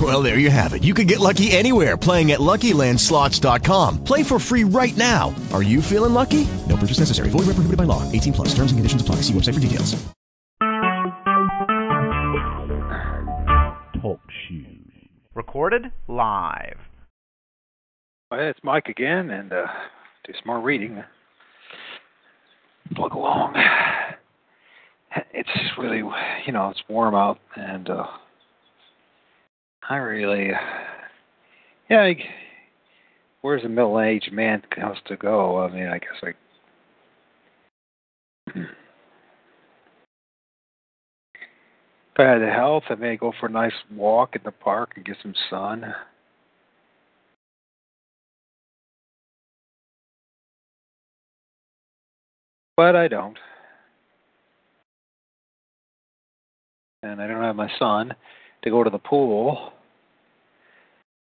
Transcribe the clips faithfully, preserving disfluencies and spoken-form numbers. Well, there you have it. You can get lucky anywhere, playing at Lucky Land Slots dot com. Play for free right now. Are you feeling lucky? No purchase necessary. Void where prohibited by law. eighteen plus. Terms and conditions apply. See website for details. Talk shoes. Recorded live. Well, it's Mike again, and uh, do some more reading. Plug along. It's really, you know, it's warm out, and uh, I really, yeah. Like, where's a middle-aged man supposed to go? I mean, I guess like. If I had the health, I may go for a nice walk in the park and get some sun. But I don't. And I don't have my son to go to the pool,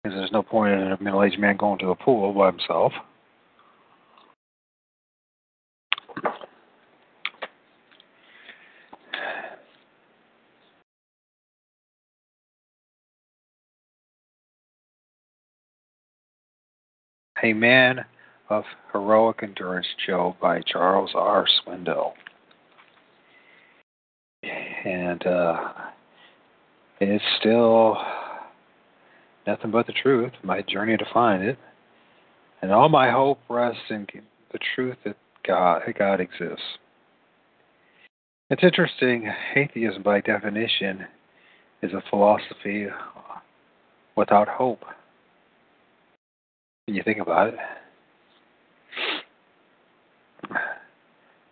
because there's no point in a middle-aged man going to the pool by himself. A Man of Heroic Endurance, Job, by Charles R. Swindoll. And uh, it's still nothing but the truth, my journey to find it. And all my hope rests in the truth that God, that God exists. It's interesting, atheism by definition is a philosophy without hope. When you think about it.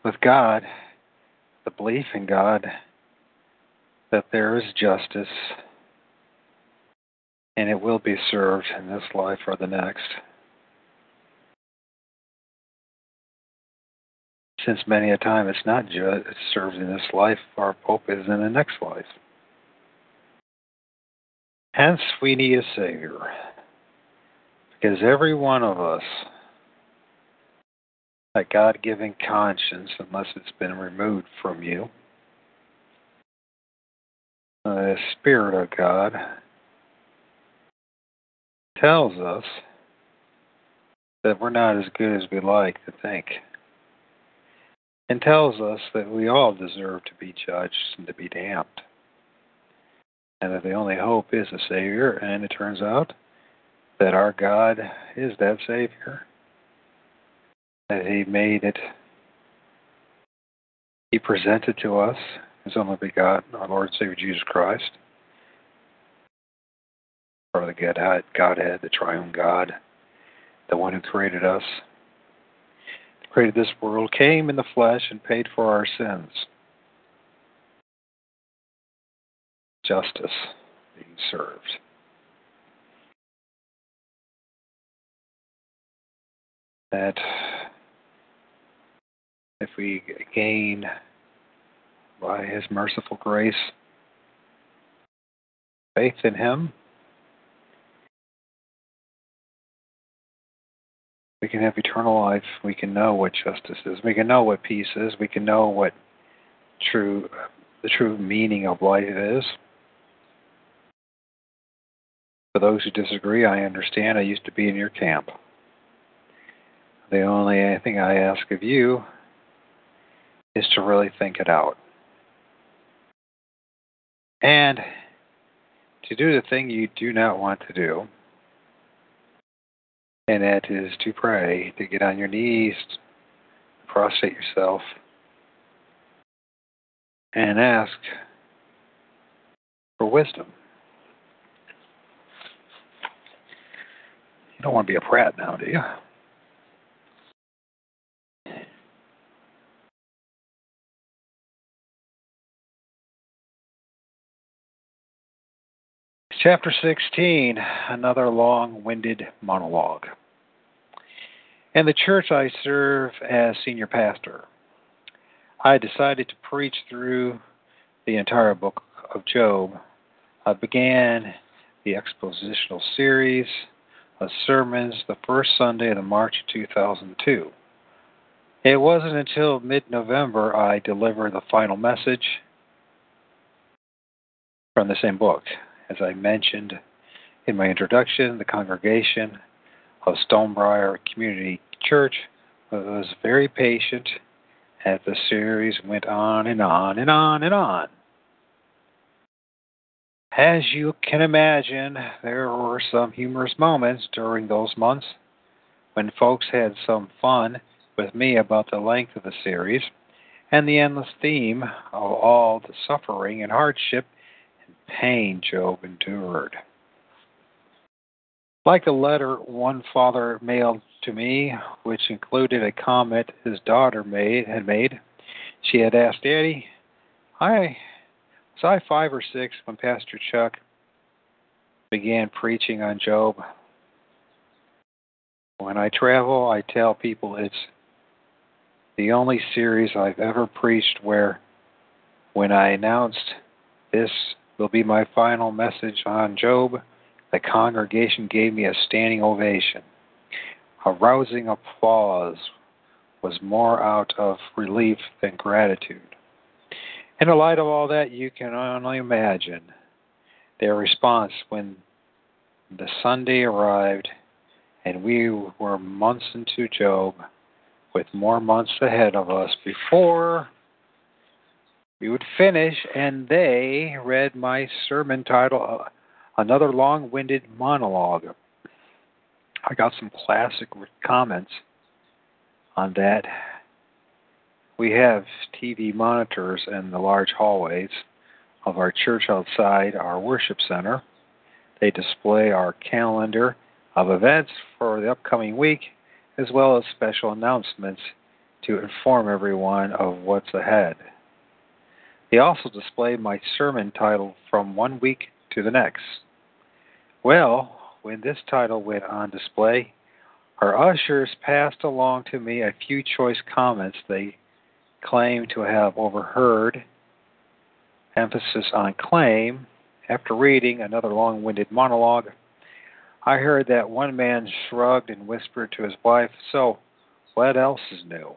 With God, the belief in God, that there is justice and it will be served in this life or the next. Since many a time it's not ju- it's served in this life, our hope is in the next life. Hence, we need a Savior. Because every one of us, that God-given conscience, unless it's been removed from you, the Spirit of God tells us that we're not as good as we like to think, and tells us that we all deserve to be judged and to be damned, and that the only hope is a Savior, and it turns out that our God is that Savior, that He made it, He presented to us His only begotten, our Lord and Savior Jesus Christ, part of the Godhead, the triune God, the one who created us, created this world, came in the flesh and paid for our sins. Justice being served. That if we gain by His merciful grace faith in Him, we can have eternal life. We can know what justice is. We can know what peace is. We can know what true, the true meaning of life is. For those who disagree, I understand. I used to be in your camp. The only thing I ask of you is to really think it out. And to do the thing you do not want to do, and that is to pray, to get on your knees, prostrate yourself, and ask for wisdom. You don't want to be a prat now, do you? Chapter sixteen, another long-winded monologue. In the church I serve as senior pastor. I decided to preach through the entire book of Job. I began the expositional series of sermons the first Sunday of March two thousand two. It wasn't until mid-November I delivered the final message from the same book. As I mentioned in my introduction, the congregation of Stonebriar Community Church was very patient as the series went on and on and on and on. As you can imagine, there were some humorous moments during those months when folks had some fun with me about the length of the series and the endless theme of all the suffering and hardship and pain Job endured. Like the letter one father mailed to me, which included a comment his daughter made had made, she had asked, "Daddy, I was I five or six when Pastor Chuck began preaching on Job? When I travel, I tell people it's the only series I've ever preached where, when I announced this will be my final message on Job, the congregation gave me a standing ovation. A rousing applause was more out of relief than gratitude." In the light of all that, you can only imagine their response when the Sunday arrived and we were months into Job, with more months ahead of us before we would finish, and they read my sermon title, Another Long-Winded Monologue. I got some classic comments on that. We have T V monitors in the large hallways of our church outside our worship center. They display our calendar of events for the upcoming week, as well as special announcements to inform everyone of what's ahead. They also display my sermon title from one week to the next. Well, when this title went on display, our ushers passed along to me a few choice comments they claimed to have overheard, emphasis on claim. After reading Another Long-Winded Monologue, I heard that one man shrugged and whispered to his wife, "So, what else is new?"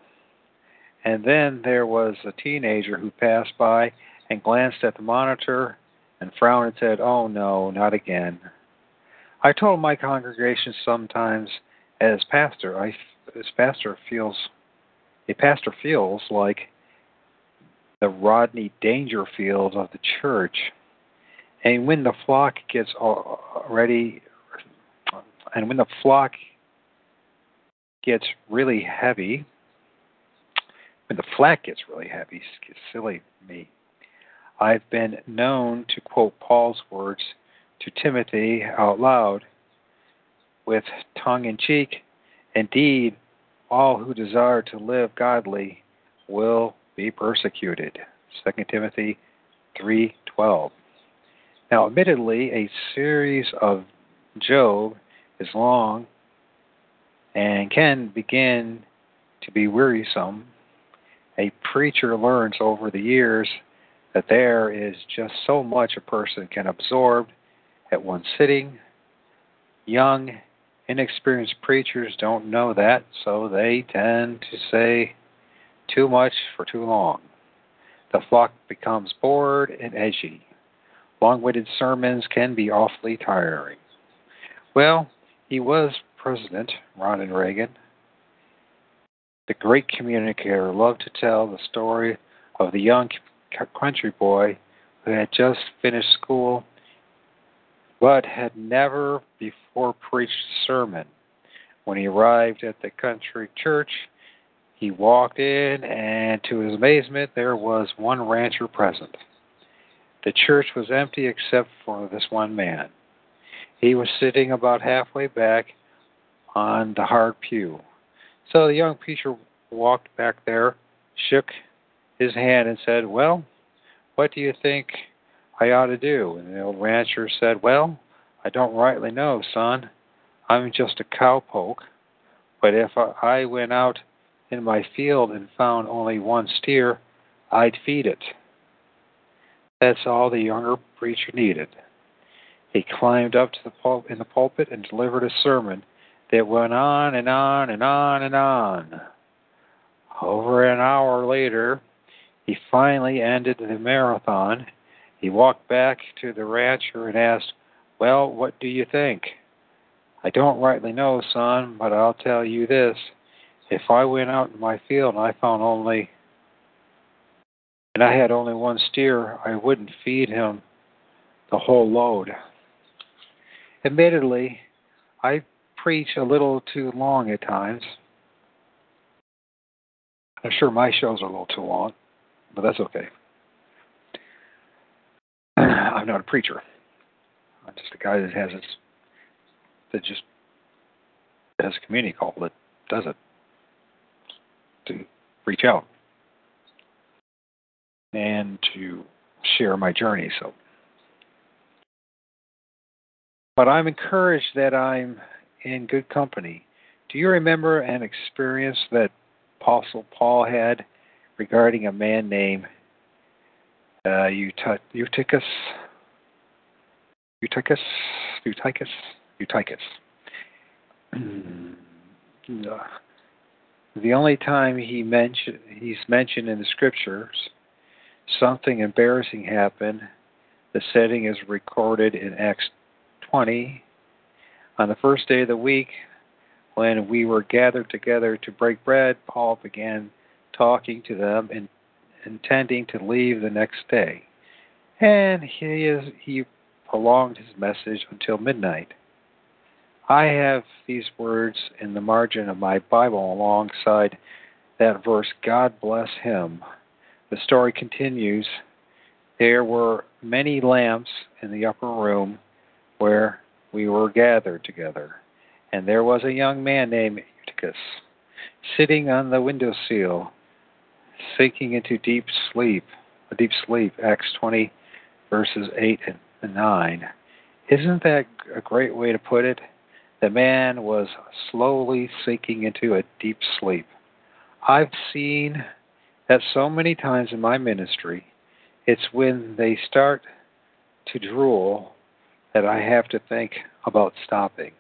And then there was a teenager who passed by and glanced at the monitor and frowned and said, "Oh no, not again." I told my congregation sometimes, as pastor, I, as pastor feels, a pastor feels like the Rodney Dangerfield of the church, and when the flock gets already, and when the flock gets really heavy, when the flack gets really heavy, it's silly me. I've been known to quote Paul's words to Timothy out loud, with tongue in cheek. "Indeed, all who desire to live godly will be persecuted." Second Timothy three twelve. Now, admittedly, a series of Job is long and can begin to be wearisome. A preacher learns over the years that there is just so much a person can absorb at one sitting. Young, inexperienced preachers don't know that, so they tend to say too much for too long. The flock becomes bored and edgy. Long-winded sermons can be awfully tiring. Well, he was President Ronald Reagan. The great communicator loved to tell the story of the young country boy who had just finished school but had never before preached a sermon. When he arrived at the country church, he walked in, and to his amazement, there was one rancher present. The church was empty except for this one man. He was sitting about halfway back on the hard pew. So the young preacher walked back there, shook his hand, and said, "Well, what do you think I ought to do?" And the old rancher said, "Well, I don't rightly know, son. I'm just a cowpoke. But if I went out in my field and found only one steer, I'd feed it. That's all the younger preacher needed. He climbed up to the pul- in the pulpit and delivered a sermon that went on and on and on and on. Over an hour later, he finally ended the marathon. He walked back to the rancher and asked, "Well, what do you think?" "I don't rightly know, son, but I'll tell you this. If I went out in my field and I found only, and I had only one steer, I wouldn't feed him the whole load." Admittedly, I preach a little too long at times. I'm sure my shows are a little too long, but that's okay. I'm not a preacher. I'm just a guy that has his, that just has a community call that does it to reach out and to share my journey. So, but I'm encouraged that I'm in good company. Do you remember an experience that Apostle Paul had regarding a man named uh, Eutychus? Eutychus? Eutychus? Eutychus? Eutychus. The only time he mentioned, he's mentioned in the scriptures, something embarrassing happened. The setting is recorded in Acts twenty. On the first day of the week, when we were gathered together to break bread, Paul began talking to them and intending to leave the next day. And he, is, he prolonged his message until midnight. I have these words in the margin of my Bible alongside that verse, "God bless him." The story continues. There were many lamps in the upper room where we were gathered together. And there was a young man named Eutychus, sitting on the windowsill, sinking into deep sleep, a deep sleep, Acts twenty, verses eight and nine. Isn't that a great way to put it? The man was slowly sinking into a deep sleep. I've seen that so many times in my ministry. It's when they start to drool that I have to think about stopping.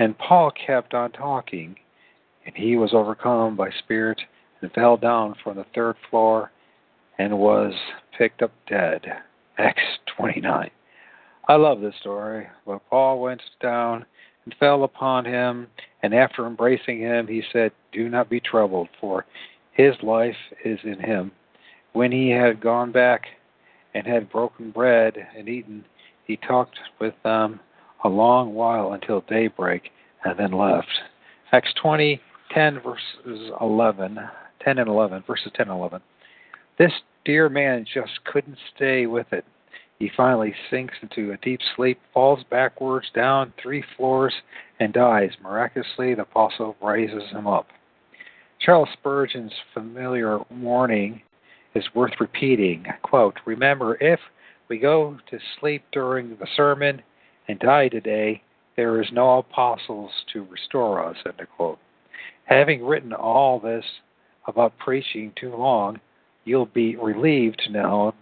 And Paul kept on talking, and he was overcome by spirit and fell down from the third floor and was picked up dead. Acts twenty-nine. I love this story. But Paul went down and fell upon him, and after embracing him, he said, "Do not be troubled, for his life is in him." When he had gone back and had broken bread and eaten, he talked with them a long while until daybreak, and then left. Acts twenty, ten, verses eleven, ten and eleven, verses ten and eleven. This dear man just couldn't stay with it. He finally sinks into a deep sleep, falls backwards down three floors, and dies. Miraculously, the apostle raises him up. Charles Spurgeon's familiar warning is worth repeating. Quote, "Remember, if we go to sleep during the sermon and die today, there is no apostles to restore us," end of quote. Having written all this about preaching too long, you'll be relieved to know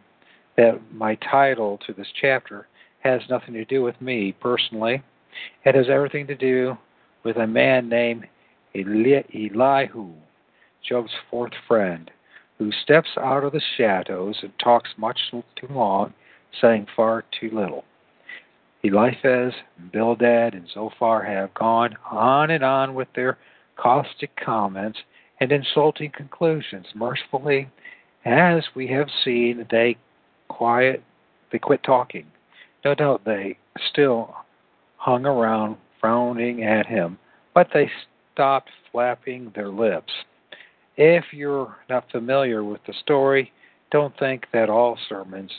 that my title to this chapter has nothing to do with me personally. It has everything to do with a man named Elihu, Job's fourth friend, who steps out of the shadows and talks much too long, saying far too little. Eliphaz, Bildad, and Zophar have gone on and on with their caustic comments and insulting conclusions. Mercifully, as we have seen, they quiet, they quit talking. No doubt they still hung around frowning at him, but they stopped flapping their lips. If you're not familiar with the story, don't think that all sermons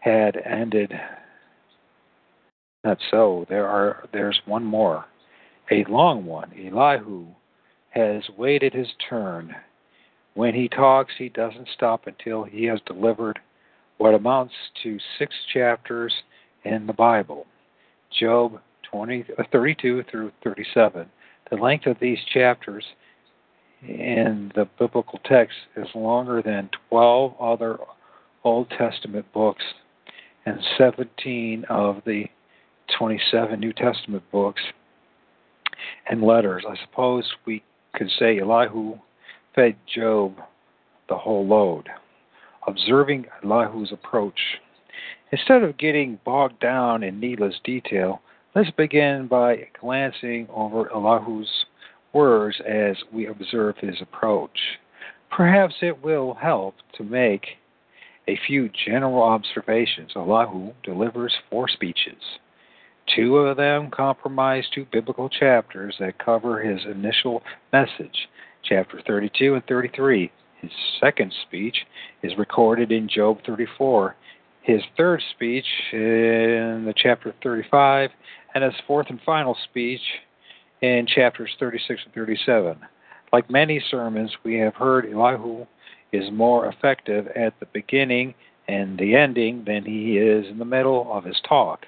had ended. Not so. There are. There's one more, a long one. Elihu has waited his turn. When he talks, he doesn't stop until he has delivered what amounts to six chapters in the Bible, Job twenty, thirty-two through thirty-seven. The length of these chapters in the biblical text is longer than twelve other Old Testament books and seventeen of the twenty-seven New Testament books and letters. I suppose we could say Elihu fed Job the whole load. Observing Elihu's approach, instead of getting bogged down in needless detail, let's begin by glancing over Elihu's words as we observe his approach. Perhaps it will help to make a few general observations. Elihu delivers four speeches. Two of them comprise two biblical chapters that cover his initial message, chapter thirty-two and thirty-three. His second speech is recorded in Job thirty-four, his third speech in the chapter thirty-five, and his fourth and final speech in chapters thirty-six and thirty-seven. Like many sermons we have heard, Elihu is more effective at the beginning and the ending than he is in the middle of his talk.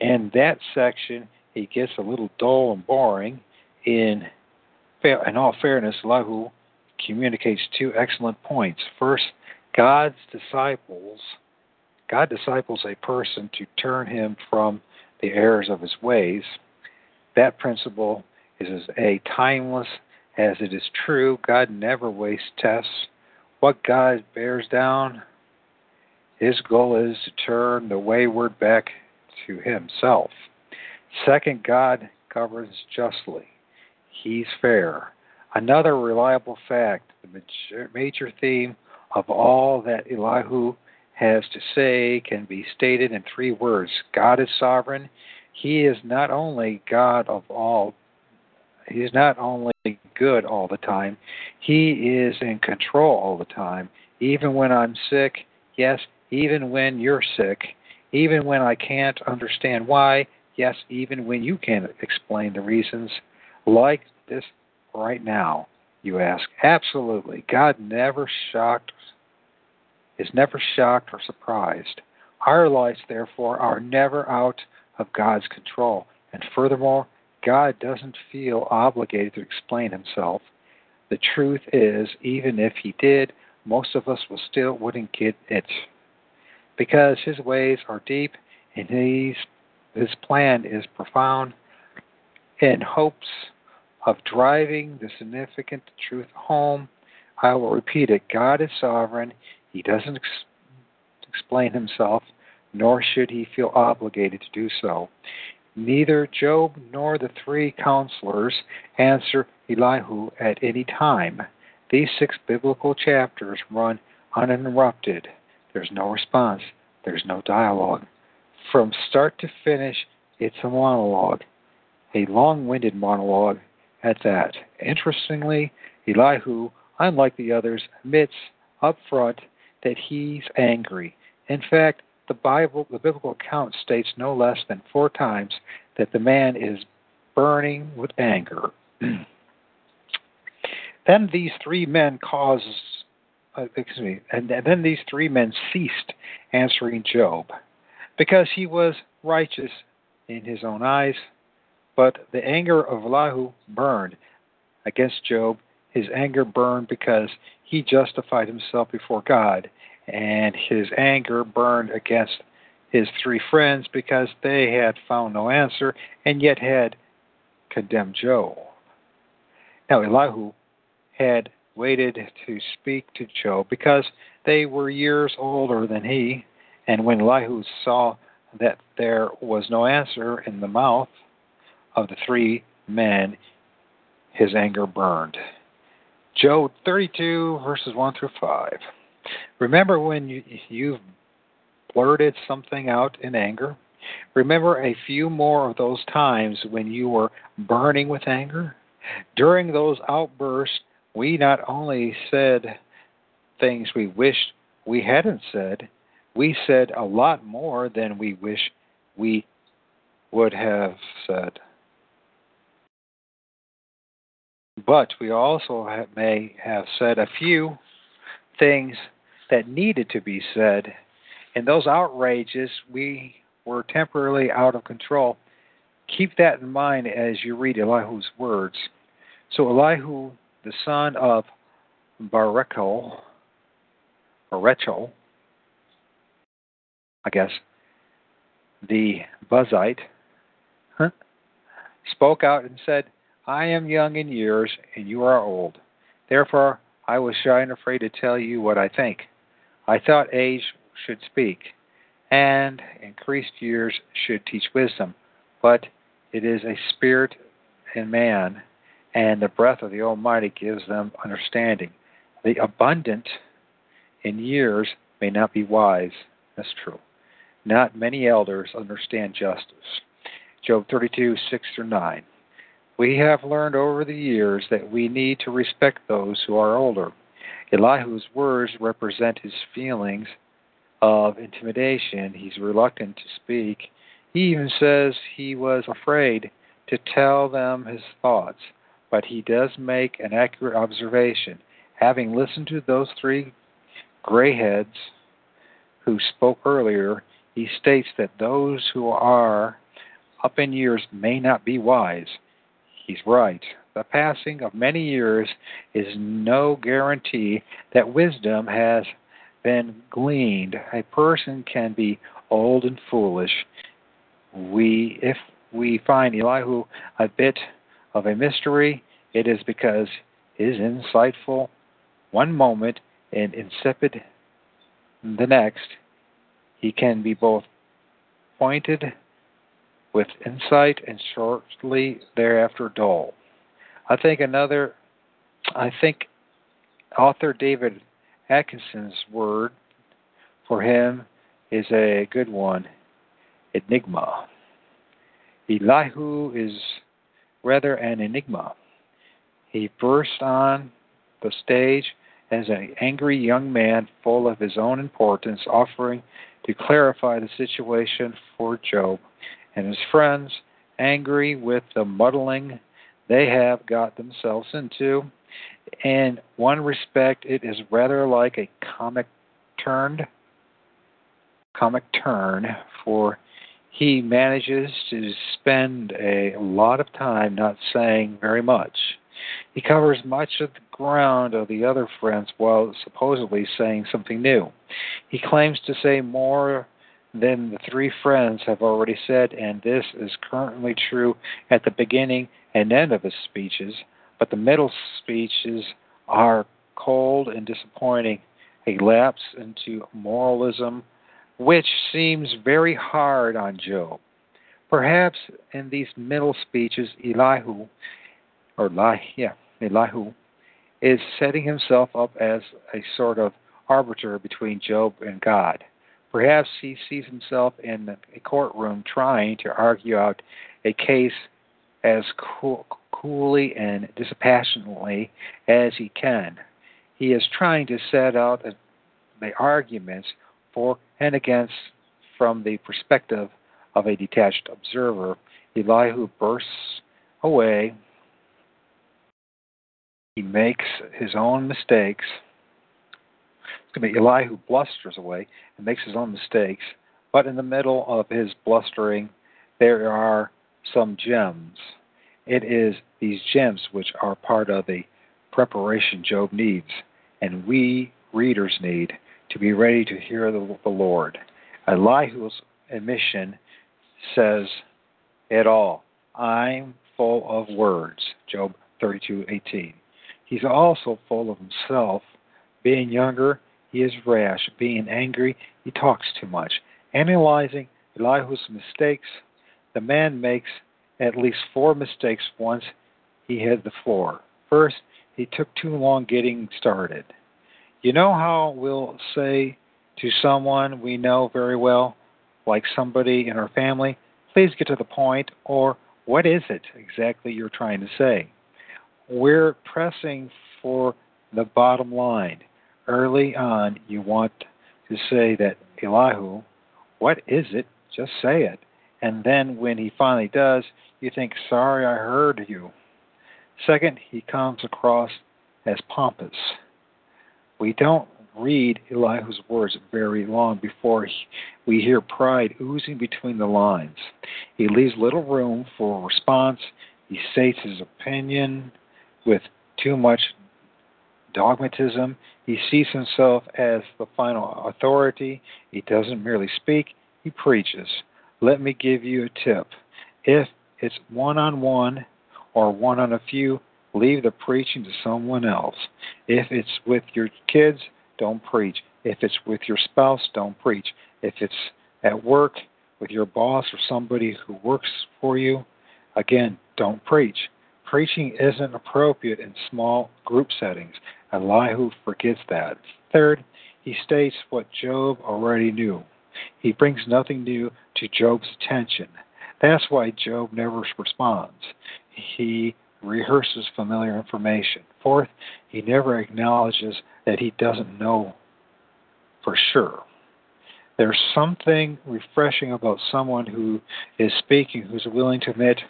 In that section, he gets a little dull and boring. In, in all fairness, Elihu communicates two excellent points. First, God's disciples, God disciples a person to turn him from the errors of his ways. That principle is as a timeless as it is true. God never wastes tests. What God bears down, his goal is to turn the wayward back to himself. Second, God governs justly. He's fair. Another reliable fact, the major, major theme of all that Elihu has to say can be stated in three words. God is sovereign. He is not only God of all, he is not only good all the time, he is in control all the time. Even when I'm sick, yes, even when you're sick, even when I can't understand why, yes, even when you can't explain the reasons, like this right now, you ask. Absolutely. God never shocked, is never shocked or surprised. Our lives, therefore, are never out of God's control. And furthermore, God doesn't feel obligated to explain himself. The truth is, even if he did, most of us will still wouldn't get it, because his ways are deep and his, his plan is profound. In hopes of driving the significant truth home, I will repeat it. God is sovereign. He doesn't ex- explain himself, nor should he feel obligated to do so. Neither Job nor the three counselors answer Elihu at any time. These six biblical chapters run uninterrupted. There's no response. There's no dialogue. From start to finish, it's a monologue, a long-winded monologue at that. Interestingly, Elihu, unlike the others, admits up front that he's angry. In fact, the Bible, the biblical account states no less than four times that the man is burning with anger. Then these three men caused, uh, excuse me, and, and then these three men ceased answering Job, because he was righteous in his own eyes. But the anger of Elihu burned against Job. His anger burned because he justified himself before God, and his anger burned against his three friends because they had found no answer and yet had condemned Job. Now, Elihu had waited to speak to Job because they were years older than he, and when Elihu saw that there was no answer in the mouth of the three men, his anger burned. Job thirty-two, verses one through five. Remember when you, you've blurted something out in anger? Remember a few more of those times when you were burning with anger? During those outbursts, we not only said things we wished we hadn't said, we said a lot more than we wish we would have said. But we also have, may have said a few things that needed to be said. In those outrages, we were temporarily out of control. Keep that in mind as you read Elihu's words. So Elihu the son of Barechel, Barechel, I guess, the Buzite, huh, spoke out and said, I am young in years, and you are old. Therefore, I was shy and afraid to tell you what I think. I thought age should speak, and increased years should teach wisdom. But it is a spirit in man, and the breath of the Almighty gives them understanding. The abundant in years may not be wise. That's true. Not many elders understand justice. Job thirty-two, six through nine. We have learned over the years that we need to respect those who are older. Elihu's words represent his feelings of intimidation. He's reluctant to speak. He even says he was afraid to tell them his thoughts, but he does make an accurate observation. Having listened to those three grayheads who spoke earlier, he states that those who are up in years may not be wise. He's right. The passing of many years is no guarantee that wisdom has been gleaned. A person can be old and foolish. We, if we find Elihu a bit of a mystery, it is because his insightful one moment and insipid the next. He can be both pointed with insight and shortly thereafter dull. I think another, I think author David Atkinson's word for him is a good one, enigma. Elihu is rather an enigma. He burst on the stage as an angry young man full of his own importance, offering to clarify the situation for Job and his friends, angry with the muddling they have got themselves into. In one respect, it is rather like a comic turned, comic turn, for he manages to spend a lot of time not saying very much. He covers much of the ground of the other friends while supposedly saying something new. He claims to say more than the three friends have already said, and this is currently true at the beginning and end of his speeches, but the middle speeches are cold and disappointing, a lapse into moralism, which seems very hard on Job. Perhaps in these middle speeches, Elihu, or Eli, yeah, Elihu, is setting himself up as a sort of arbiter between Job and God. Perhaps he sees himself in a courtroom trying to argue out a case as cool, coolly and dispassionately as he can. He is trying to set out the arguments for and against from the perspective of a detached observer. Elihu bursts away. He makes his own mistakes. It's going to be Elihu blusters away and makes his own mistakes, but in the middle of his blustering, there are some gems. It is these gems which are part of the preparation Job needs, and we readers need to be ready to hear the, the Lord. Elihu's admission says it all. I'm full of words, Job thirty-two eighteen. He's also full of himself. Being younger, he is rash. Being angry, he talks too much. Analyzing Elihu's mistakes, the man makes at least four mistakes once he hit the floor. First, he took too long getting started. You know how we'll say to someone we know very well, like somebody in our family, please get to the point, or what is it exactly you're trying to say? We're pressing for the bottom line. Early on, you want to say that, Elihu, what is it? Just say it. And then when he finally does, you think, sorry, I heard you. Second, he comes across as pompous. We don't read Elihu's words very long before we hear pride oozing between the lines. He leaves little room for response. He states his opinion with too much dogmatism. He sees himself as the final authority. He doesn't merely speak, he preaches. Let me give you a tip. If it's one-on-one or one-on-a-few, leave the preaching to someone else. If it's with your kids, don't preach. If it's with your spouse, don't preach. If it's at work with your boss or somebody who works for you, again, don't preach. Preaching isn't appropriate in small group settings. Elihu forgets that. Third, he states what Job already knew. He brings nothing new to Job's attention. That's why Job never responds. He rehearses familiar information. Fourth, he never acknowledges that he doesn't know for sure. There's something refreshing about someone who is speaking, who's willing to admit,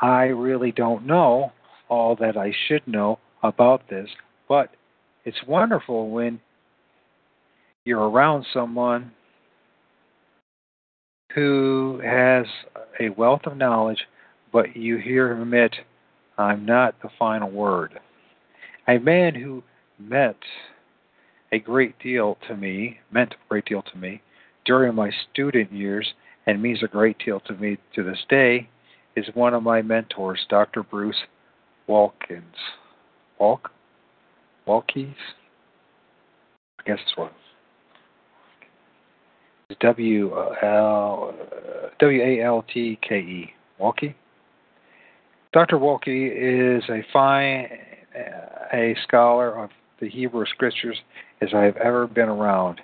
I really don't know all that I should know about this, but it's wonderful when you're around someone who has a wealth of knowledge, but you hear him admit, I'm not the final word. A man who meant a great deal to me, meant a great deal to me during my student years and means a great deal to me to this day, is one of my mentors, Doctor Bruce Waltke. Walk? Waltke? I guess it's what. It's W A L T K E. Waltke? Doctor Waltke is a fine a scholar of the Hebrew Scriptures as I have ever been around.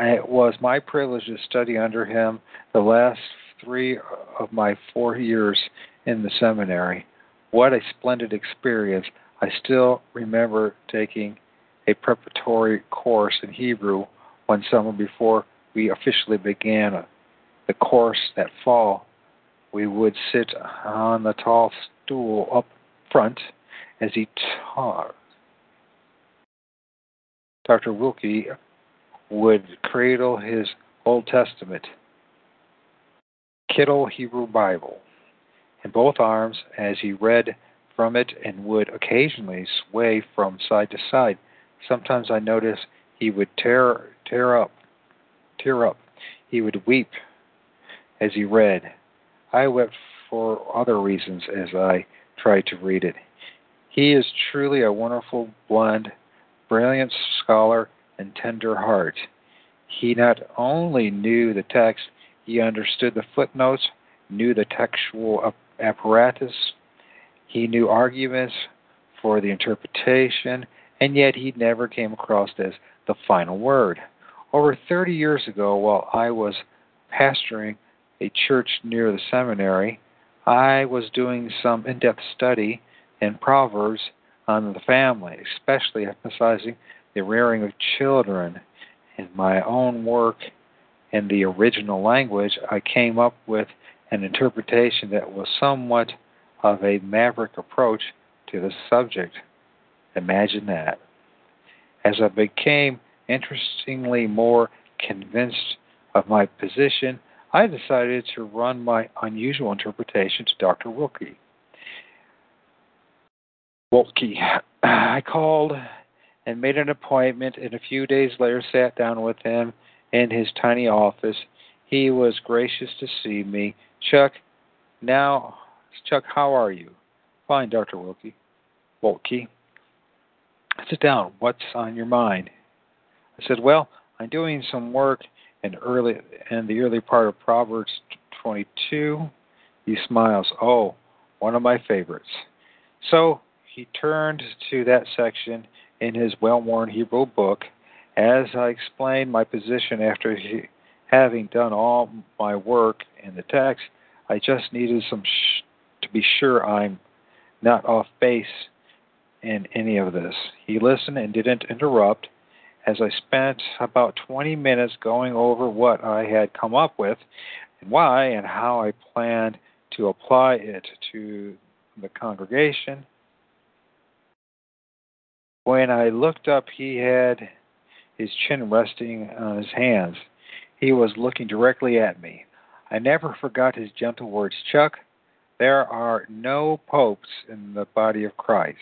It was my privilege to study under him the last three of my four years in the seminary. What a splendid experience. I still remember taking a preparatory course in Hebrew one summer before we officially began the course that fall. We would sit on the tall stool up front as he taught. Doctor Wilkie would cradle his Old Testament Kittle Hebrew Bible in both arms as he read from it and would occasionally sway from side to side. Sometimes I noticed he would tear tear up, tear up. He would weep as he read. I wept for other reasons as I tried to read it. He is truly a wonderful, blonde, brilliant scholar and tender heart. He not only knew the text, he understood the footnotes, knew the textual apparatus, he knew arguments for the interpretation, and yet he never came across as the final word. Over thirty years ago, while I was pastoring a church near the seminary, I was doing some in-depth study in Proverbs on the family, especially emphasizing the rearing of children. In my own work in the original language, I came up with an interpretation that was somewhat of a maverick approach to the subject. Imagine that. As I became interestingly more convinced of my position, I decided to run my unusual interpretation to Doctor Wilkie. Wilkie. I called and made an appointment, and a few days later sat down with him in his tiny office. He was gracious to see me. Chuck, now, Chuck, how are you? Fine, Doctor Wilkie. Wilkie. Sit down. What's on your mind? I said, well, I'm doing some work in early in the early part of Proverbs twenty-two. He smiles. Oh, one of my favorites. So he turned to that section in his well-worn Hebrew book. As I explained my position after he, having done all my work in the text, I just needed some sh- to be sure I'm not off base in any of this. He listened and didn't interrupt. As I spent about twenty minutes going over what I had come up with and why and how I planned to apply it to the congregation, when I looked up, he had his chin resting on his hands. He was looking directly at me. I never forgot his gentle words, Chuck, there are no popes in the body of Christ.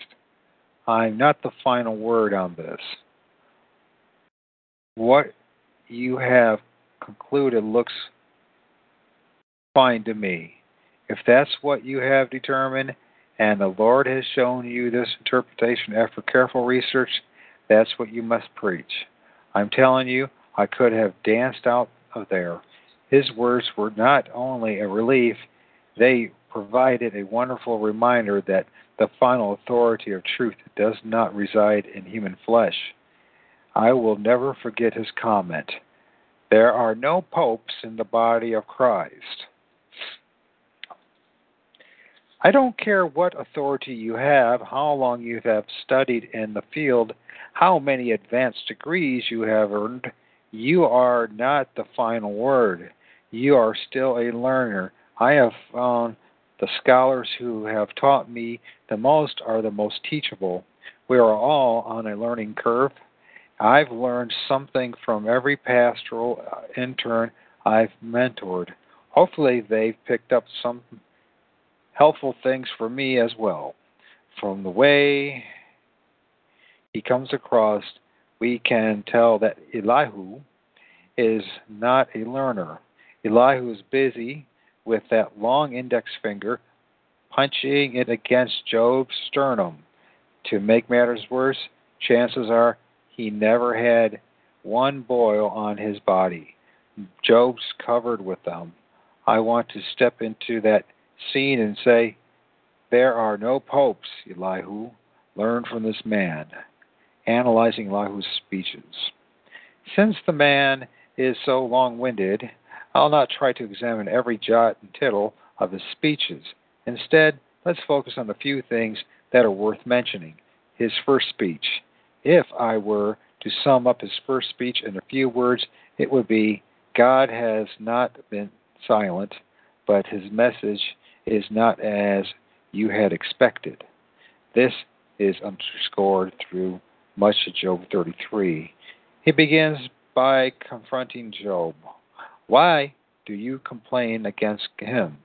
I'm not the final word on this. What you have concluded looks fine to me. If that's what you have determined, and the Lord has shown you this interpretation after careful research, that's what you must preach. I'm telling you, I could have danced out of there. His words were not only a relief, they provided a wonderful reminder that the final authority of truth does not reside in human flesh. I will never forget his comment. There are no popes in the body of Christ. I don't care what authority you have, how long you have studied in the field, how many advanced degrees you have earned, you are not the final word. You are still a learner. I have found the scholars who have taught me the most are the most teachable. We are all on a learning curve. I've learned something from every pastoral intern I've mentored. Hopefully they've picked up some helpful things for me as well. From the way he comes across, we can tell that Elihu is not a learner. Elihu is busy with that long index finger, punching it against Job's sternum. To make matters worse, chances are he never had one boil on his body. Job's covered with them. I want to step into that seen and say, there are no popes, Elihu. Learn from this man. Analyzing Elihu's speeches. Since the man is so long-winded, I'll not try to examine every jot and tittle of his speeches. Instead, let's focus on a few things that are worth mentioning. His first speech. If I were to sum up his first speech in a few words, it would be, God has not been silent, but his message is not as you had expected. This is underscored through much of Job thirty-three. He begins by confronting Job. Why do you complain against him?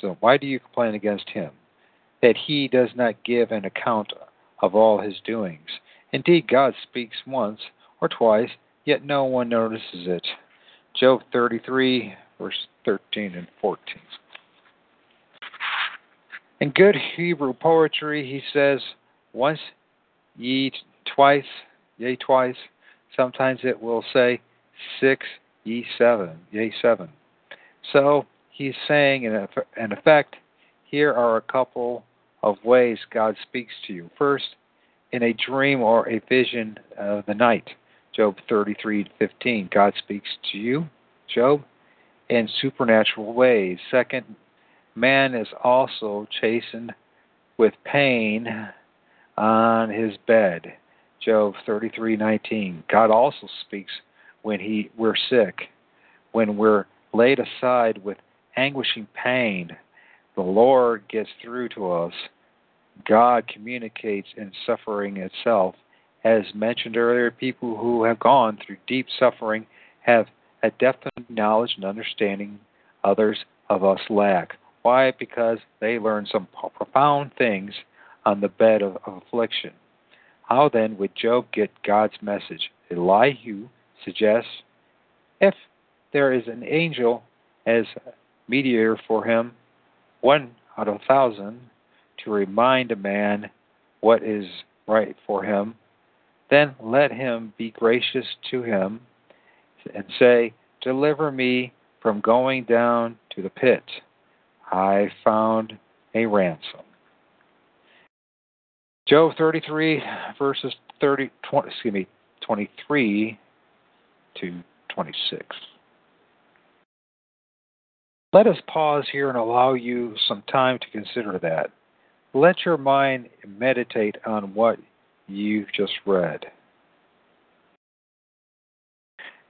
So why do you complain against him? That he does not give an account of all his doings. Indeed, God speaks once or twice, yet no one notices it. Job thirty-three, verse thirteen and fourteen. In good Hebrew poetry, he says, once, ye twice, yea twice. Sometimes it will say, six, ye seven, yea seven. So he's saying, in effect, here are a couple of ways God speaks to you. First, in a dream or a vision of the night. Job thirty-three fifteen, God speaks to you, Job, in supernatural ways. Second, man is also chastened with pain on his bed. Job thirty-three nineteen. God also speaks when he we're sick, when we're laid aside with anguishing pain. The Lord gets through to us. God communicates in suffering itself. As mentioned earlier, people who have gone through deep suffering have a definite knowledge and understanding others of us lack. Why? Because they learn some profound things on the bed of, of affliction. How then would Job get God's message? Elihu suggests, if there is an angel as mediator for him, one out of a thousand, to remind a man what is right for him, then let him be gracious to him and say, deliver me from going down to the pit. I found a ransom. Job thirty-three, verses thirty, twenty, excuse me, twenty-three to twenty-six. Let us pause here and allow you some time to consider that. Let your mind meditate on what you've just read.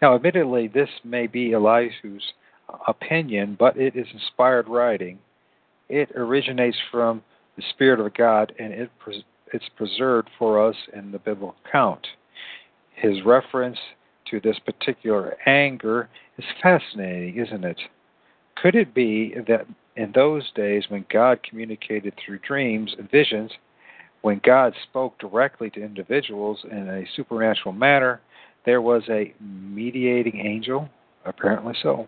Now, admittedly, this may be Elihu's opinion, but it is inspired writing. It originates from the Spirit of God, and it pres- it's preserved for us in the biblical account. His reference to this particular anger is fascinating, isn't it? Could it be that in those days when God communicated through dreams and visions, when God spoke directly to individuals in a supernatural manner, there was a mediating angel? Apparently so.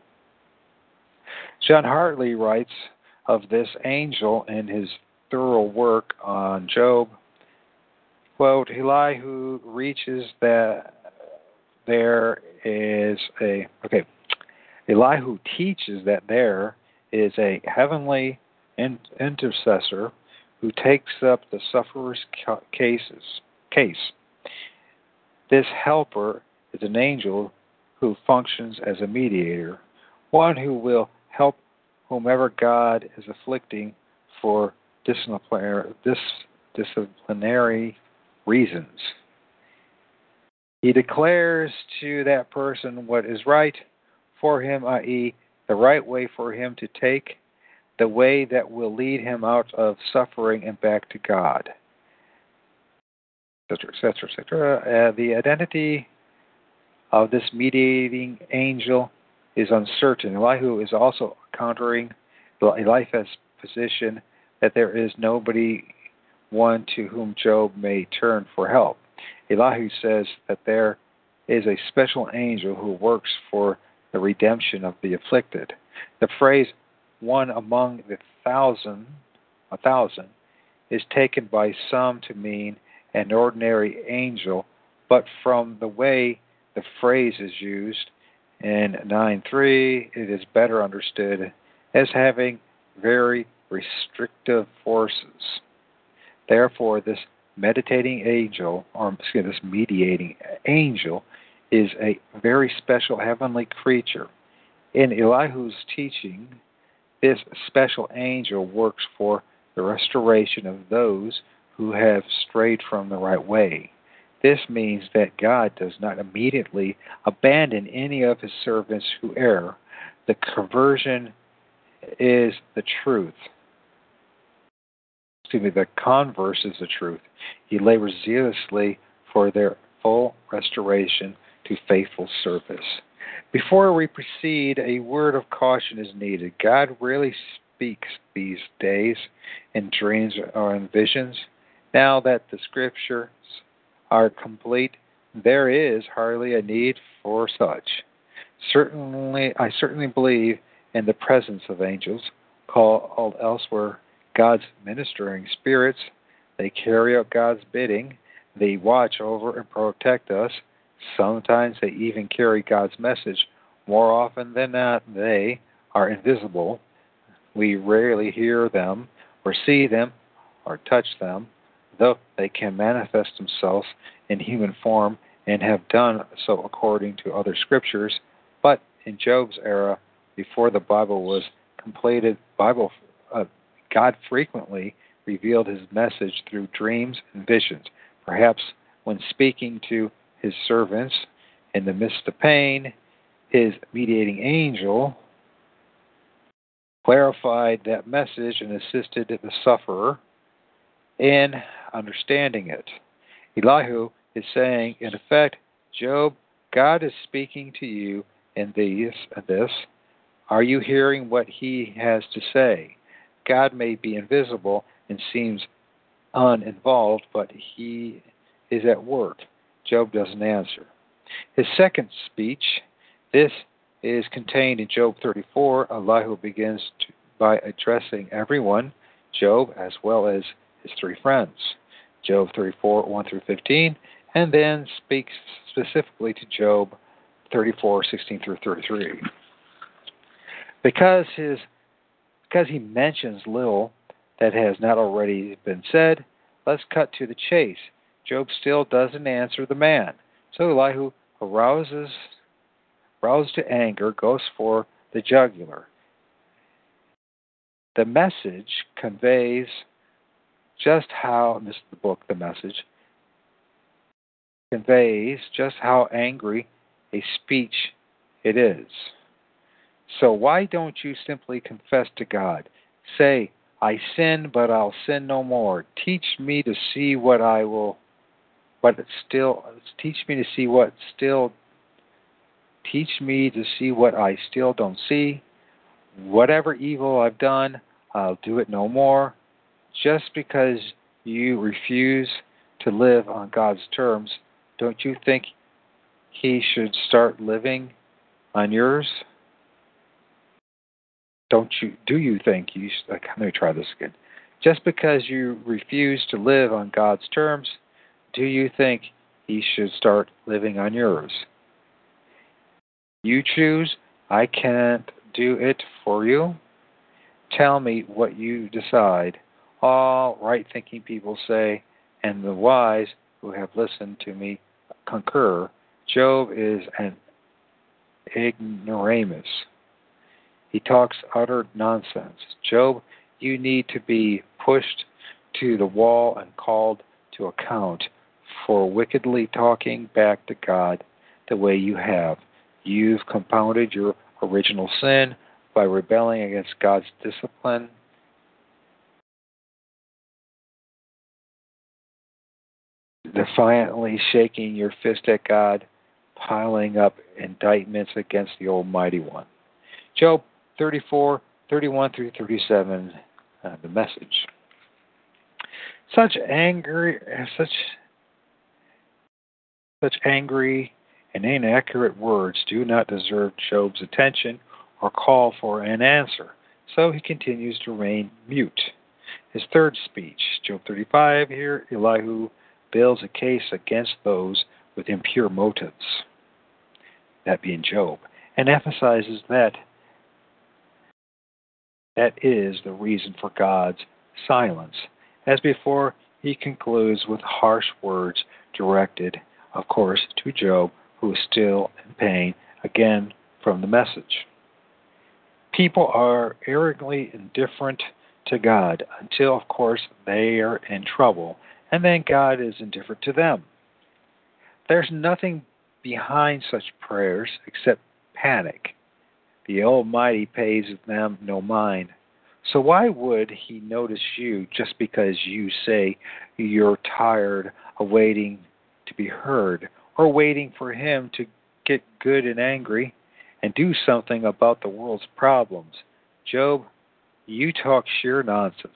John Hartley writes of this angel in his thorough work on Job. Quote, Elihu reaches that there is a, okay, Elihu teaches that there is a heavenly in, intercessor who takes up the sufferer's cases, case. This helper is an angel who functions as a mediator, one who will help whomever God is afflicting for disciplinary reasons. He declares to that person what is right for him, that is, the right way for him to take, the way that will lead him out of suffering and back to God, et cetera, et cetera, et cetera. Uh, the identity of this mediating angel is uncertain. Elihu is also countering Eliphaz's position that there is nobody one to whom Job may turn for help. Elihu says that there is a special angel who works for the redemption of the afflicted. The phrase one among the thousand, a thousand, is taken by some to mean an ordinary angel, but from the way the phrase is used in nine three, it is better understood as having very restrictive forces. Therefore, this meditating angel, or excuse me, this mediating angel, is a very special heavenly creature. In Elihu's teaching, this special angel works for the restoration of those who have strayed from the right way. This means that God does not immediately abandon any of his servants who err. The conversion is the truth. Excuse me, the converse is the truth. He labors zealously for their full restoration to faithful service. Before we proceed, a word of caution is needed. God rarely speaks these days in dreams or in visions. Now that the scriptures are complete, there is hardly a need for such. Certainly, I certainly believe in the presence of angels, called elsewhere God's ministering spirits. They carry out God's bidding. They watch over and protect us. Sometimes they even carry God's message. More often than not, they are invisible. We rarely hear them or see them or touch them, though they can manifest themselves in human form and have done so according to other scriptures. But in Job's era, before the Bible was completed, Bible uh, God frequently revealed his message through dreams and visions. Perhaps when speaking to his servants in the midst of pain, his mediating angel clarified that message and assisted the sufferer in understanding it. Elihu is saying, in effect, Job, God is speaking to you in these, this. Are you hearing what he has to say? God may be invisible and seems uninvolved, but he is at work. Job doesn't answer. His second speech, this is contained in Job thirty-four. Elihu begins to, by addressing everyone, Job as well as his three friends, Job thirty-four, one through fifteen, and then speaks specifically to Job thirty-four, sixteen through thirty-three. Because his because he mentions little that has not already been said, let's cut to the chase. Job still doesn't answer the man. So Elihu, arouses, roused to anger, goes for the jugular. The message conveys just how, and this is the book, the message, conveys just how angry a speech it is. So why don't you simply confess to God? Say, I sin, but I'll sin no more. Teach me to see what I will... But it's still teach me to see what still teach me to see what I still don't see. Whatever evil I've done, I'll do it no more. Just because you refuse to live on God's terms, don't you think he should start living on yours? Don't you? Do you think you? Let me try this again. Just because you refuse to live on God's terms, do you think he should start living on yours? You choose. I can't do it for you. Tell me what you decide. All right-thinking people say, and the wise who have listened to me concur. Job is an ignoramus. He talks utter nonsense. Job, you need to be pushed to the wall and called to account for wickedly talking back to God the way you have. You've compounded your original sin by rebelling against God's discipline. Defiantly shaking your fist at God, piling up indictments against the Almighty One. Job thirty-four, thirty-one through thirty-seven, uh, the message. Such angry, such, such angry and inaccurate words do not deserve Job's attention or call for an answer, so he continues to remain mute. His third speech, Job thirty-five, here Elihu builds a case against those with impure motives, that being Job, and emphasizes that that is the reason for God's silence. As before, he concludes with harsh words directed, of course, to Job, who is still in pain, again from the message. People are arrogantly indifferent to God until, of course, they are in trouble, and then God is indifferent to them. There's nothing behind such prayers except panic. The Almighty pays them no mind. So why would he notice you just because you say you're tired of waiting to be heard or waiting for him to get good and angry and do something about the world's problems? Job, you talk sheer nonsense.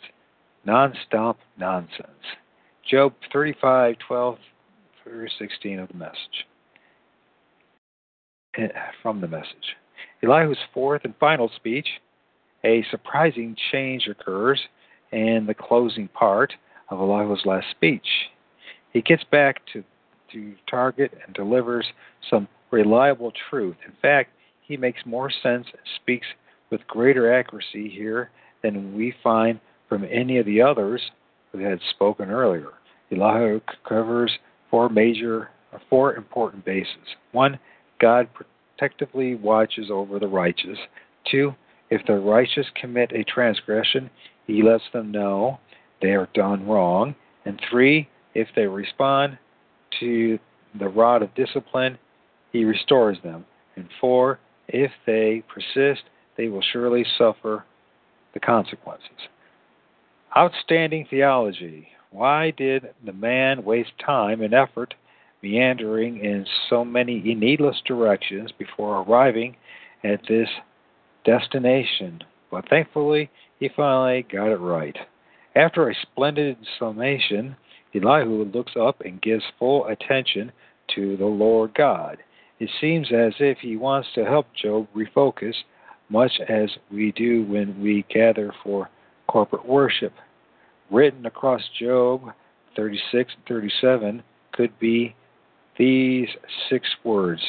Non-stop nonsense. Job thirty-five, twelve through sixteen of the message. From the message. Elihu's fourth and final speech, a surprising change occurs in the closing part of Elihu's last speech. He gets back to, to target and delivers some reliable truth. In fact, he makes more sense and speaks with greater accuracy here than we find from any of the others who had spoken earlier. Elihu covers four major, four important bases. One, God protectively watches over the righteous. Two, if the righteous commit a transgression, he lets them know they are done wrong. And three, if they respond to the rod of discipline, he restores them. And four, if they persist, they will surely suffer the consequences. Outstanding theology. Why did the man waste time and effort meandering in so many needless directions before arriving at this destination? But thankfully, he finally got it right. After a splendid summation, Elihu looks up and gives full attention to the Lord God. It seems as if he wants to help Job refocus, much as we do when we gather for corporate worship. Written across Job thirty-six and thirty-seven could be these six words.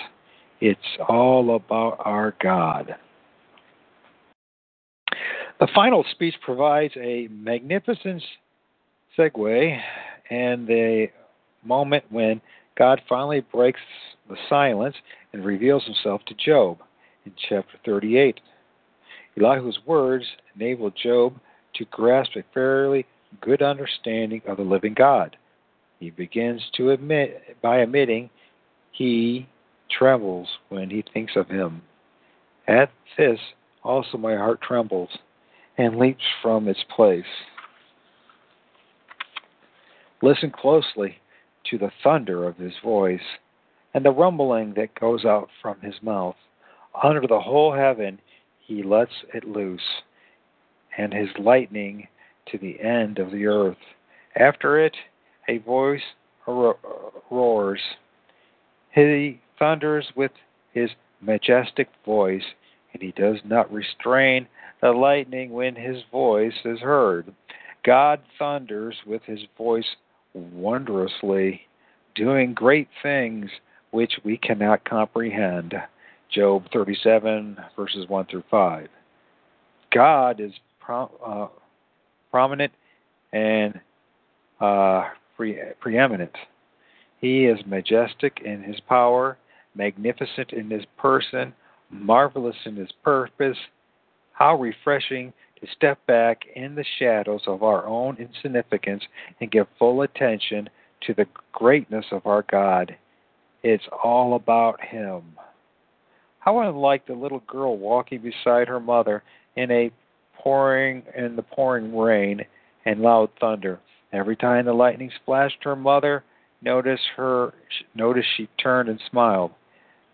It's all about our God. The final speech provides a magnificent segue and the moment when God finally breaks the silence and reveals himself to Job in chapter thirty-eight. Elihu's words enable Job to grasp a fairly good understanding of the living God. He begins to admit by admitting he trembles when he thinks of him. At this also my heart trembles and leaps from its place. Listen closely to the thunder of his voice and the rumbling that goes out from his mouth. Under the whole heaven he lets it loose, and his lightning to the end of the earth. After it, a voice ro- roars. He thunders with his majestic voice, and he does not restrain the lightning when his voice is heard. God thunders with his voice wondrously, doing great things which we cannot comprehend. Job thirty-seven, verses one through five. God is prom- uh, prominent and uh, pre- preeminent. He is majestic in his power, magnificent in his person, marvelous in his purpose. How refreshing to step back in the shadows of our own insignificance and give full attention to the greatness of our God. It's all about him. How unlike the little girl walking beside her mother in a pouring in the pouring rain and loud thunder. Every time the lightning splashed her mother, notice her notice she turned and smiled.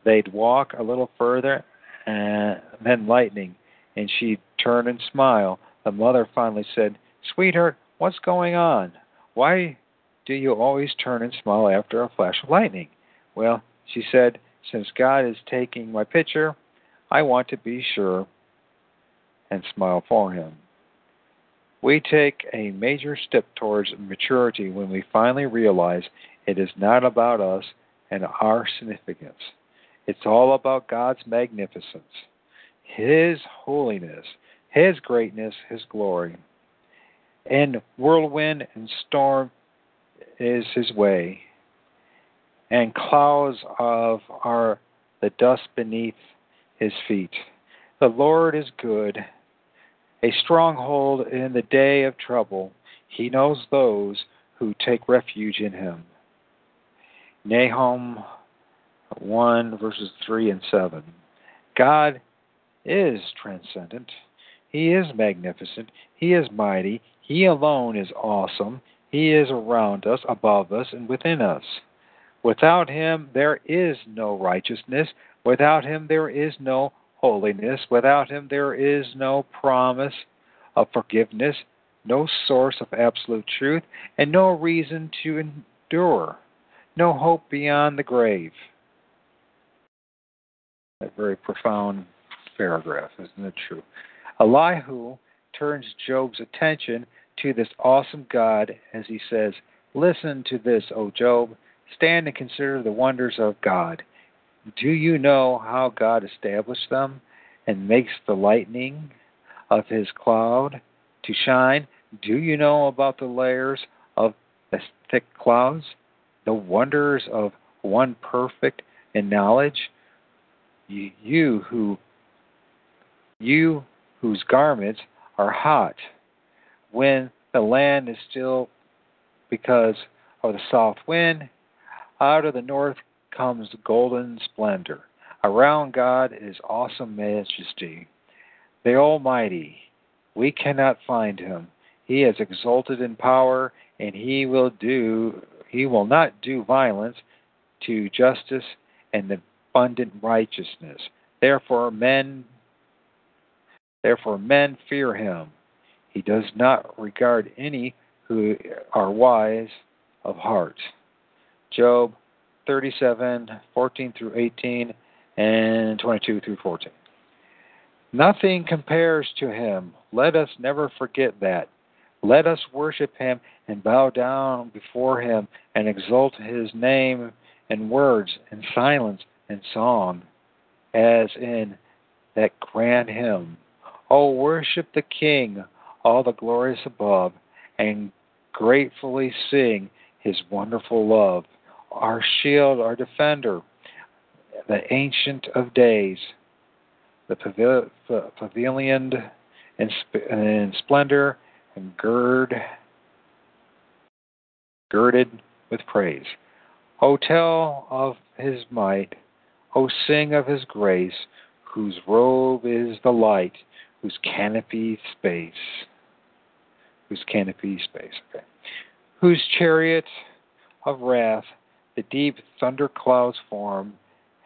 They'd walk a little further and then lightning, and she'd turn and smile. The mother finally said, "Sweetheart, what's going on? Why do you always turn and smile after a flash of lightning?" "Well," she said, "since God is taking my picture, I want to be sure and smile for him." We take a major step towards maturity when we finally realize it is not about us and our significance. It's all about God's magnificence, his holiness, his greatness, his glory. In whirlwind and storm is his way, and clouds of are the dust beneath his feet. The Lord is good, a stronghold in the day of trouble. He knows those who take refuge in him. Nahum one, verses three and seven. God is transcendent. He is magnificent. He is mighty. He alone is awesome. He is around us, above us, and within us. Without him, there is no righteousness. Without him, there is no holiness. Without him, there is no promise of forgiveness, no source of absolute truth, and no reason to endure, no hope beyond the grave. A very profound paragraph, isn't it true? Elihu turns Job's attention to this awesome God as he says, "Listen to this, O Job. Stand and consider the wonders of God. Do you know how God established them and makes the lightning of his cloud to shine? Do you know about the layers of the thick clouds, the wonders of one perfect in knowledge? You, you who, you whose garments are hot when the land is still because of the south wind. Out of the north comes golden splendor. Around God is awesome majesty, the Almighty. We cannot find him. He is exalted in power, and he will do. He will not do violence to justice and abundant righteousness. Therefore, men. Therefore, men fear him. He does not regard any who are wise of heart." Job thirty-seven, fourteen through eighteen, and twenty-two through fourteen. Nothing compares to him. Let us never forget that. Let us worship him and bow down before him and exalt his name in words and silence and song, as in that grand hymn. Oh, worship the King, all the glories above, and gratefully sing his wonderful love. Our shield, our defender, the ancient of days, the pavil- p- pavilioned in, sp- in splendor and gird, girded with praise. O tell of his might, O sing of his grace, whose robe is the light, whose canopy space, whose canopy space, okay. Whose chariot of wrath the deep thunder clouds form,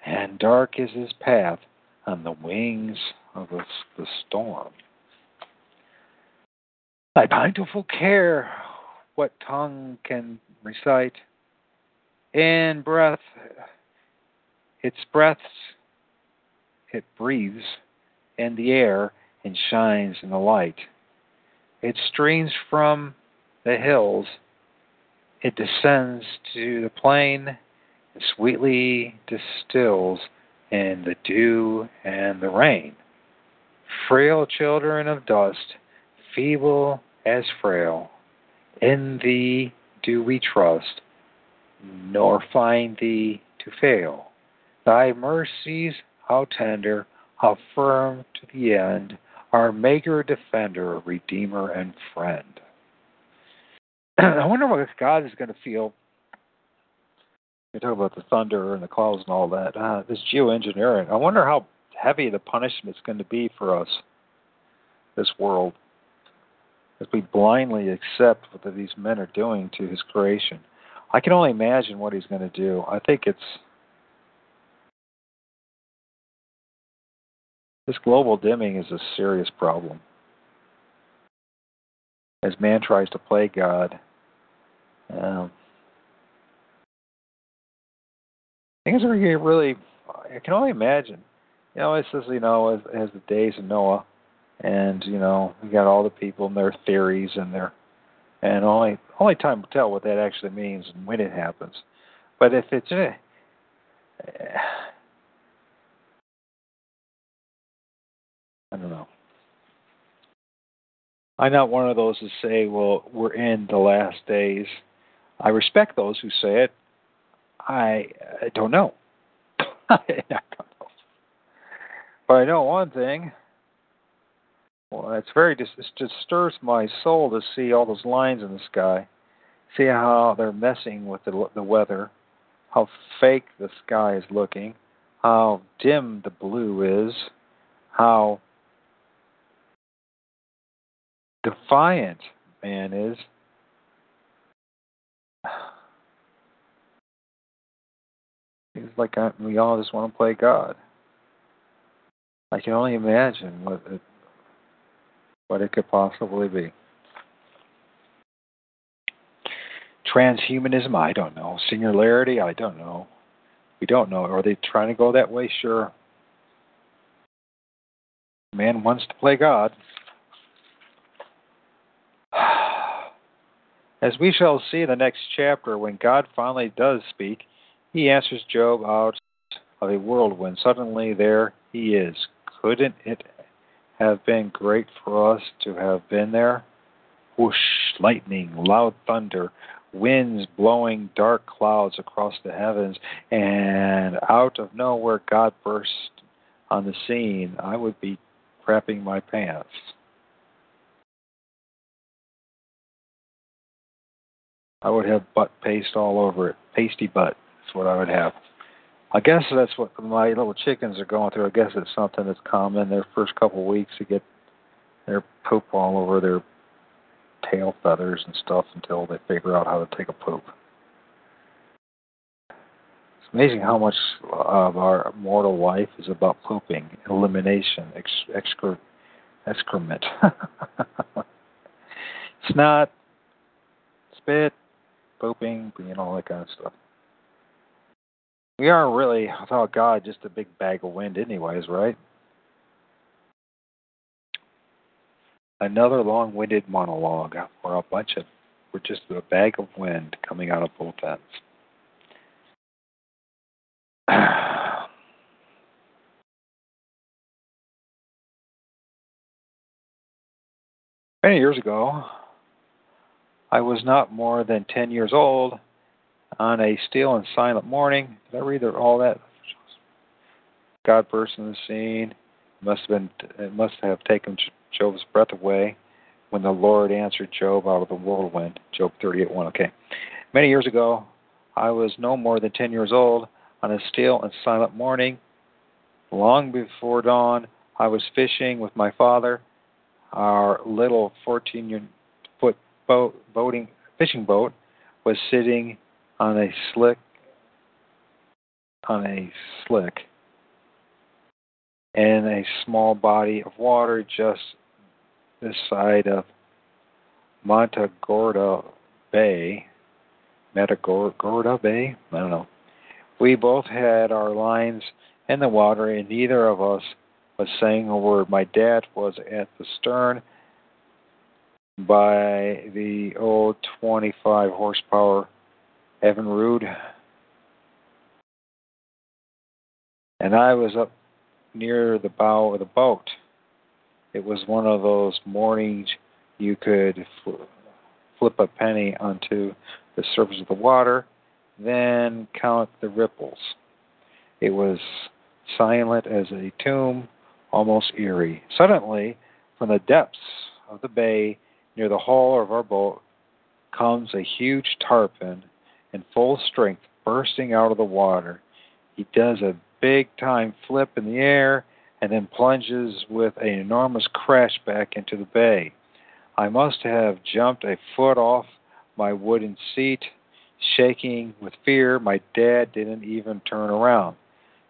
and dark is his path on the wings of the storm. Thy bountiful care what tongue can recite. In breath, its breaths, it breathes in the air and shines in the light. It streams from the hills. It descends to the plain and sweetly distills in the dew and the rain. Frail children of dust, feeble as frail, in thee do we trust, nor find thee to fail. Thy mercies, how tender, how firm to the end, our Maker, Defender, Redeemer, and Friend. I wonder what God is going to feel. You talk about the thunder and the clouds and all that. Uh, this geoengineering. I wonder how heavy the punishment is going to be for us, this world, as we blindly accept what these men are doing to his creation. I can only imagine what he's going to do. I think it's this global dimming is a serious problem. As man tries to play God, um, things are really, I can only imagine. You know, it says, you know, as, as the days of Noah, and, you know, we got all the people and their theories and their, and only only time will tell what that actually means and when it happens. But if it's, uh, I don't know. I'm not one of those who say, well, we're in the last days. I respect those who say it. I, I don't know. I don't know. But I know one thing. Well, it's very, dis- it just stirs my soul to see all those lines in the sky. See how they're messing with the, the weather, how fake the sky is looking, how dim the blue is, how defiant man is. It's like I, we all just want to play God. I can only imagine what it, what it could possibly be. Transhumanism, I don't know. Singularity, I don't know. We don't know. Are they trying to go that way? Sure. Man wants to play God. As we shall see in the next chapter, when God finally does speak, he answers Job out of a whirlwind. Suddenly there he is. Couldn't it have been great for us to have been there? Whoosh, lightning, loud thunder, winds blowing dark clouds across the heavens, and out of nowhere God burst on the scene. I would be crapping my pants. I would have butt paste all over it. Pasty butt is what I would have. I guess that's what my little chickens are going through. I guess it's something that's common. Their first couple of weeks, they get their poop all over their tail feathers and stuff until they figure out how to take a poop. It's amazing how much of our mortal life is about pooping, elimination, ex- excre- excrement. Snot, spit, pooping, being all that kind of stuff. We are really, without God, just a big bag of wind anyways, right? Another long-winded monologue. We're a bunch of, we're just a bag of wind coming out of both ends. Many years ago, I was not more than ten years old. On a still and silent morning, did I read all that? God burst on the scene. It must have been. It must have taken Job's breath away when the Lord answered Job out of the whirlwind. Job thirty-eight one. Okay. Many years ago, I was no more than ten years old. On a still and silent morning, long before dawn, I was fishing with my father. Our little fourteen-foot boat, boating fishing boat, was sitting on a slick, on a slick, in a small body of water just this side of Matagorda Bay, Matagorda Bay, I don't know. We both had our lines in the water, and neither of us was saying a word. My dad was at the stern by the old twenty-five horsepower Evinrude, and I was up near the bow of the boat. It was one of those mornings you could fl- flip a penny onto the surface of the water, then count the ripples. It was silent as a tomb, almost eerie. Suddenly, from the depths of the bay near the hull of our boat comes a huge tarpon in full strength, bursting out of the water. He does a big-time flip in the air and then plunges with an enormous crash back into the bay. I must have jumped a foot off my wooden seat, shaking with fear. My dad didn't even turn around.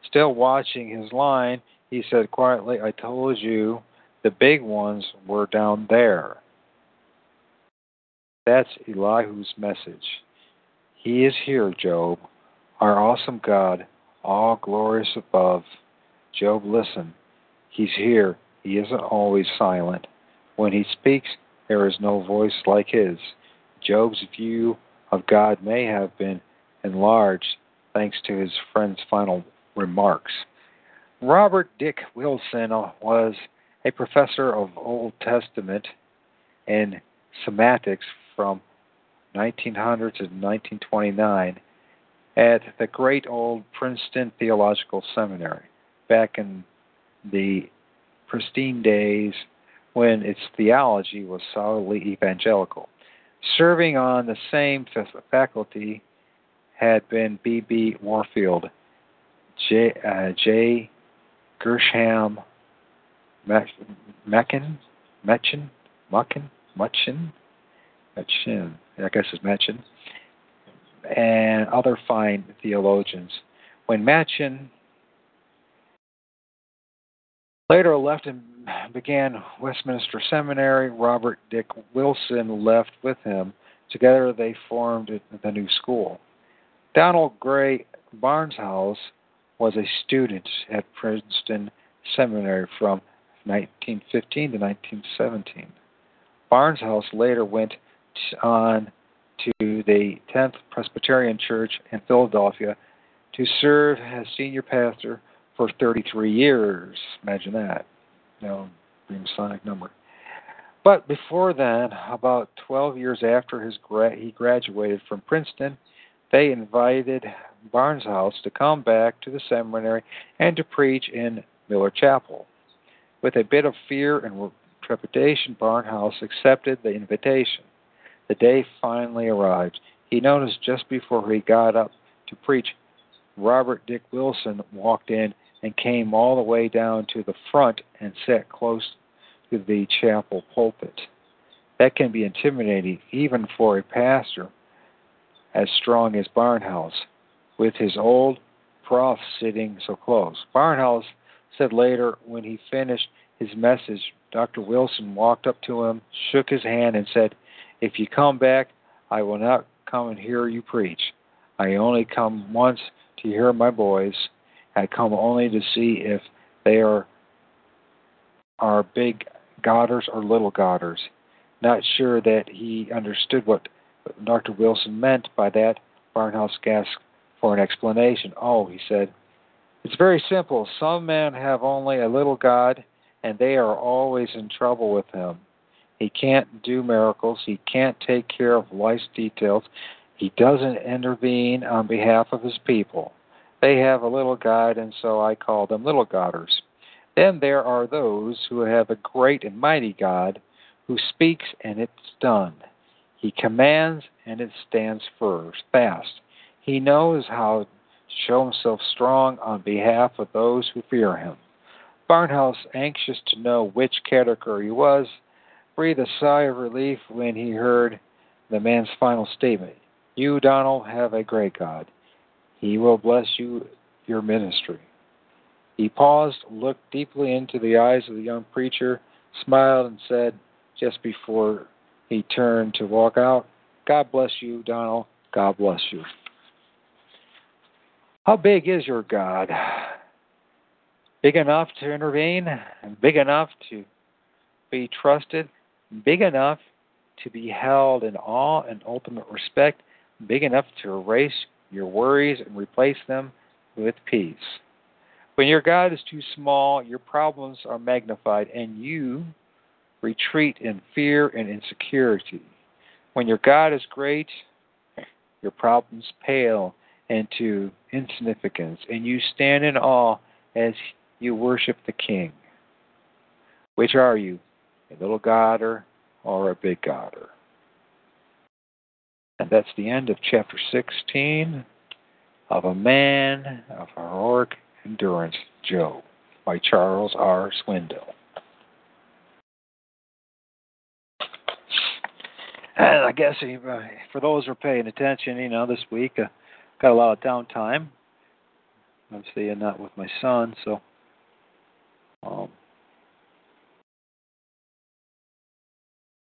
Still watching his line, he said quietly, "I told you the big ones were down there." That's Elihu's message. He is here, Job, our awesome God, all glorious above. Job, listen. He's here. He isn't always silent. When he speaks, there is no voice like his. Job's view of God may have been enlarged thanks to his friend's final remarks. Robert Dick Wilson was a professor of Old Testament and semantics from nineteen hundred to nineteen twenty-nine at the great old Princeton Theological Seminary, back in the pristine days when its theology was solidly evangelical. Serving on the same faculty had been B B. Warfield, J. Uh, J. Gersham Machen, Machen, Machen, Machen, Machen, I guess it's Machen, and other fine theologians. When Machen later left and began Westminster Seminary, Robert Dick Wilson left with him. Together they formed the new school. Donald Grey Barnhouse was a student at Princeton Seminary from nineteen fifteen to nineteen seventeen. Barnhouse later went on to the tenth Presbyterian Church in Philadelphia to serve as senior pastor for thirty-three years. Imagine that. No Masonic number. But before then, about twelve years after his gra- he graduated from Princeton, they invited Barnhouse to come back to the seminary and to preach in Miller Chapel. With a bit of fear and trepidation, Barnhouse accepted the invitation. The day finally arrived. He noticed just before he got up to preach, Robert Dick Wilson walked in and came all the way down to the front and sat close to the chapel pulpit. That can be intimidating even for a pastor as strong as Barnhouse, with his old prof sitting so close. Barnhouse said later, when he finished his message, Doctor Wilson walked up to him, shook his hand, and said, "If you come back, I will not come and hear you preach. I only come once to hear my boys. I come only to see if they are are big Godders or little Godders." Not sure that he understood what Doctor Wilson meant by that, Barnhouse gasped for an explanation. "Oh," he said, "it's very simple. Some men have only a little God, and they are always in trouble with him. He can't do miracles. He can't take care of life's details. He doesn't intervene on behalf of his people. They have a little God, and so I call them little Godders. Then there are those who have a great and mighty God who speaks, and it's done. He commands, and it stands first, fast. He knows how to show himself strong on behalf of those who fear him." Barnhouse, anxious to know which category he was, breathed a sigh of relief when he heard the man's final statement. "You, Donald, have a great God. He will bless you, your ministry." He paused, looked deeply into the eyes of the young preacher, smiled, and said, just before he turned to walk out, God bless you, Donald. God bless you. How big is your God? Big enough to intervene, big enough to be trusted, big enough to be held in awe and ultimate respect, big enough to erase your worries and replace them with peace. When your God is too small, your problems are magnified and you retreat in fear and insecurity. When your God is great, your problems pale into insignificance, and you stand in awe as you worship the King. Which are you, a little godder or a big godder? And that's the end of chapter sixteen of A Man of Heroic Endurance, Job, by Charles R. Swindoll. And I guess for those who are paying attention, you know, this week uh, got a lot of downtime. I'm staying not with my son, so um,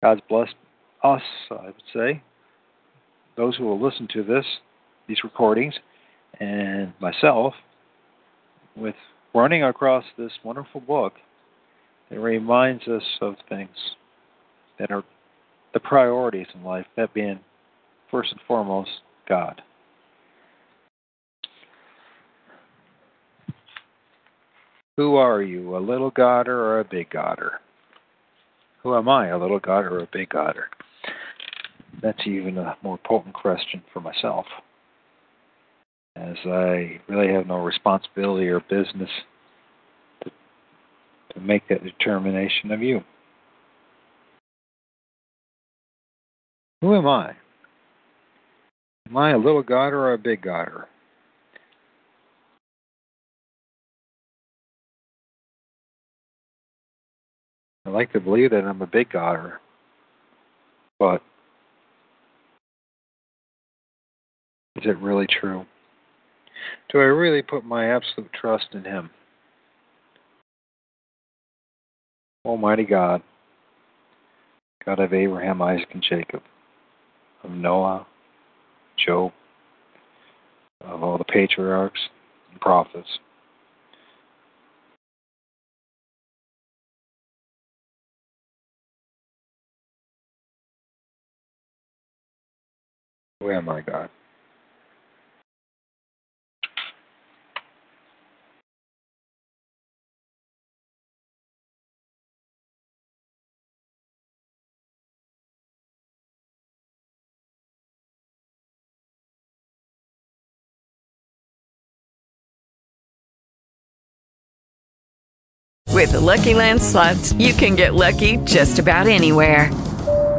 God's blessed us, I would say, those who will listen to this, these recordings, and myself, with running across this wonderful book that reminds us of things that are the priorities in life, that being, first and foremost, God. Who are you, a little godder or a big godder? Who am I, a little godder or a big godder? That's even a more potent question for myself, as I really have no responsibility or business to, to make that determination of you. Who am I? Am I a little godder or a big godder? I like to believe that I'm a big godder, but is it really true? Do I really put my absolute trust in Him? Almighty God, God of Abraham, Isaac, and Jacob, of Noah, Job, of all the patriarchs and prophets. Who am I, God? With the Lucky Land Slots, you can get lucky just about anywhere.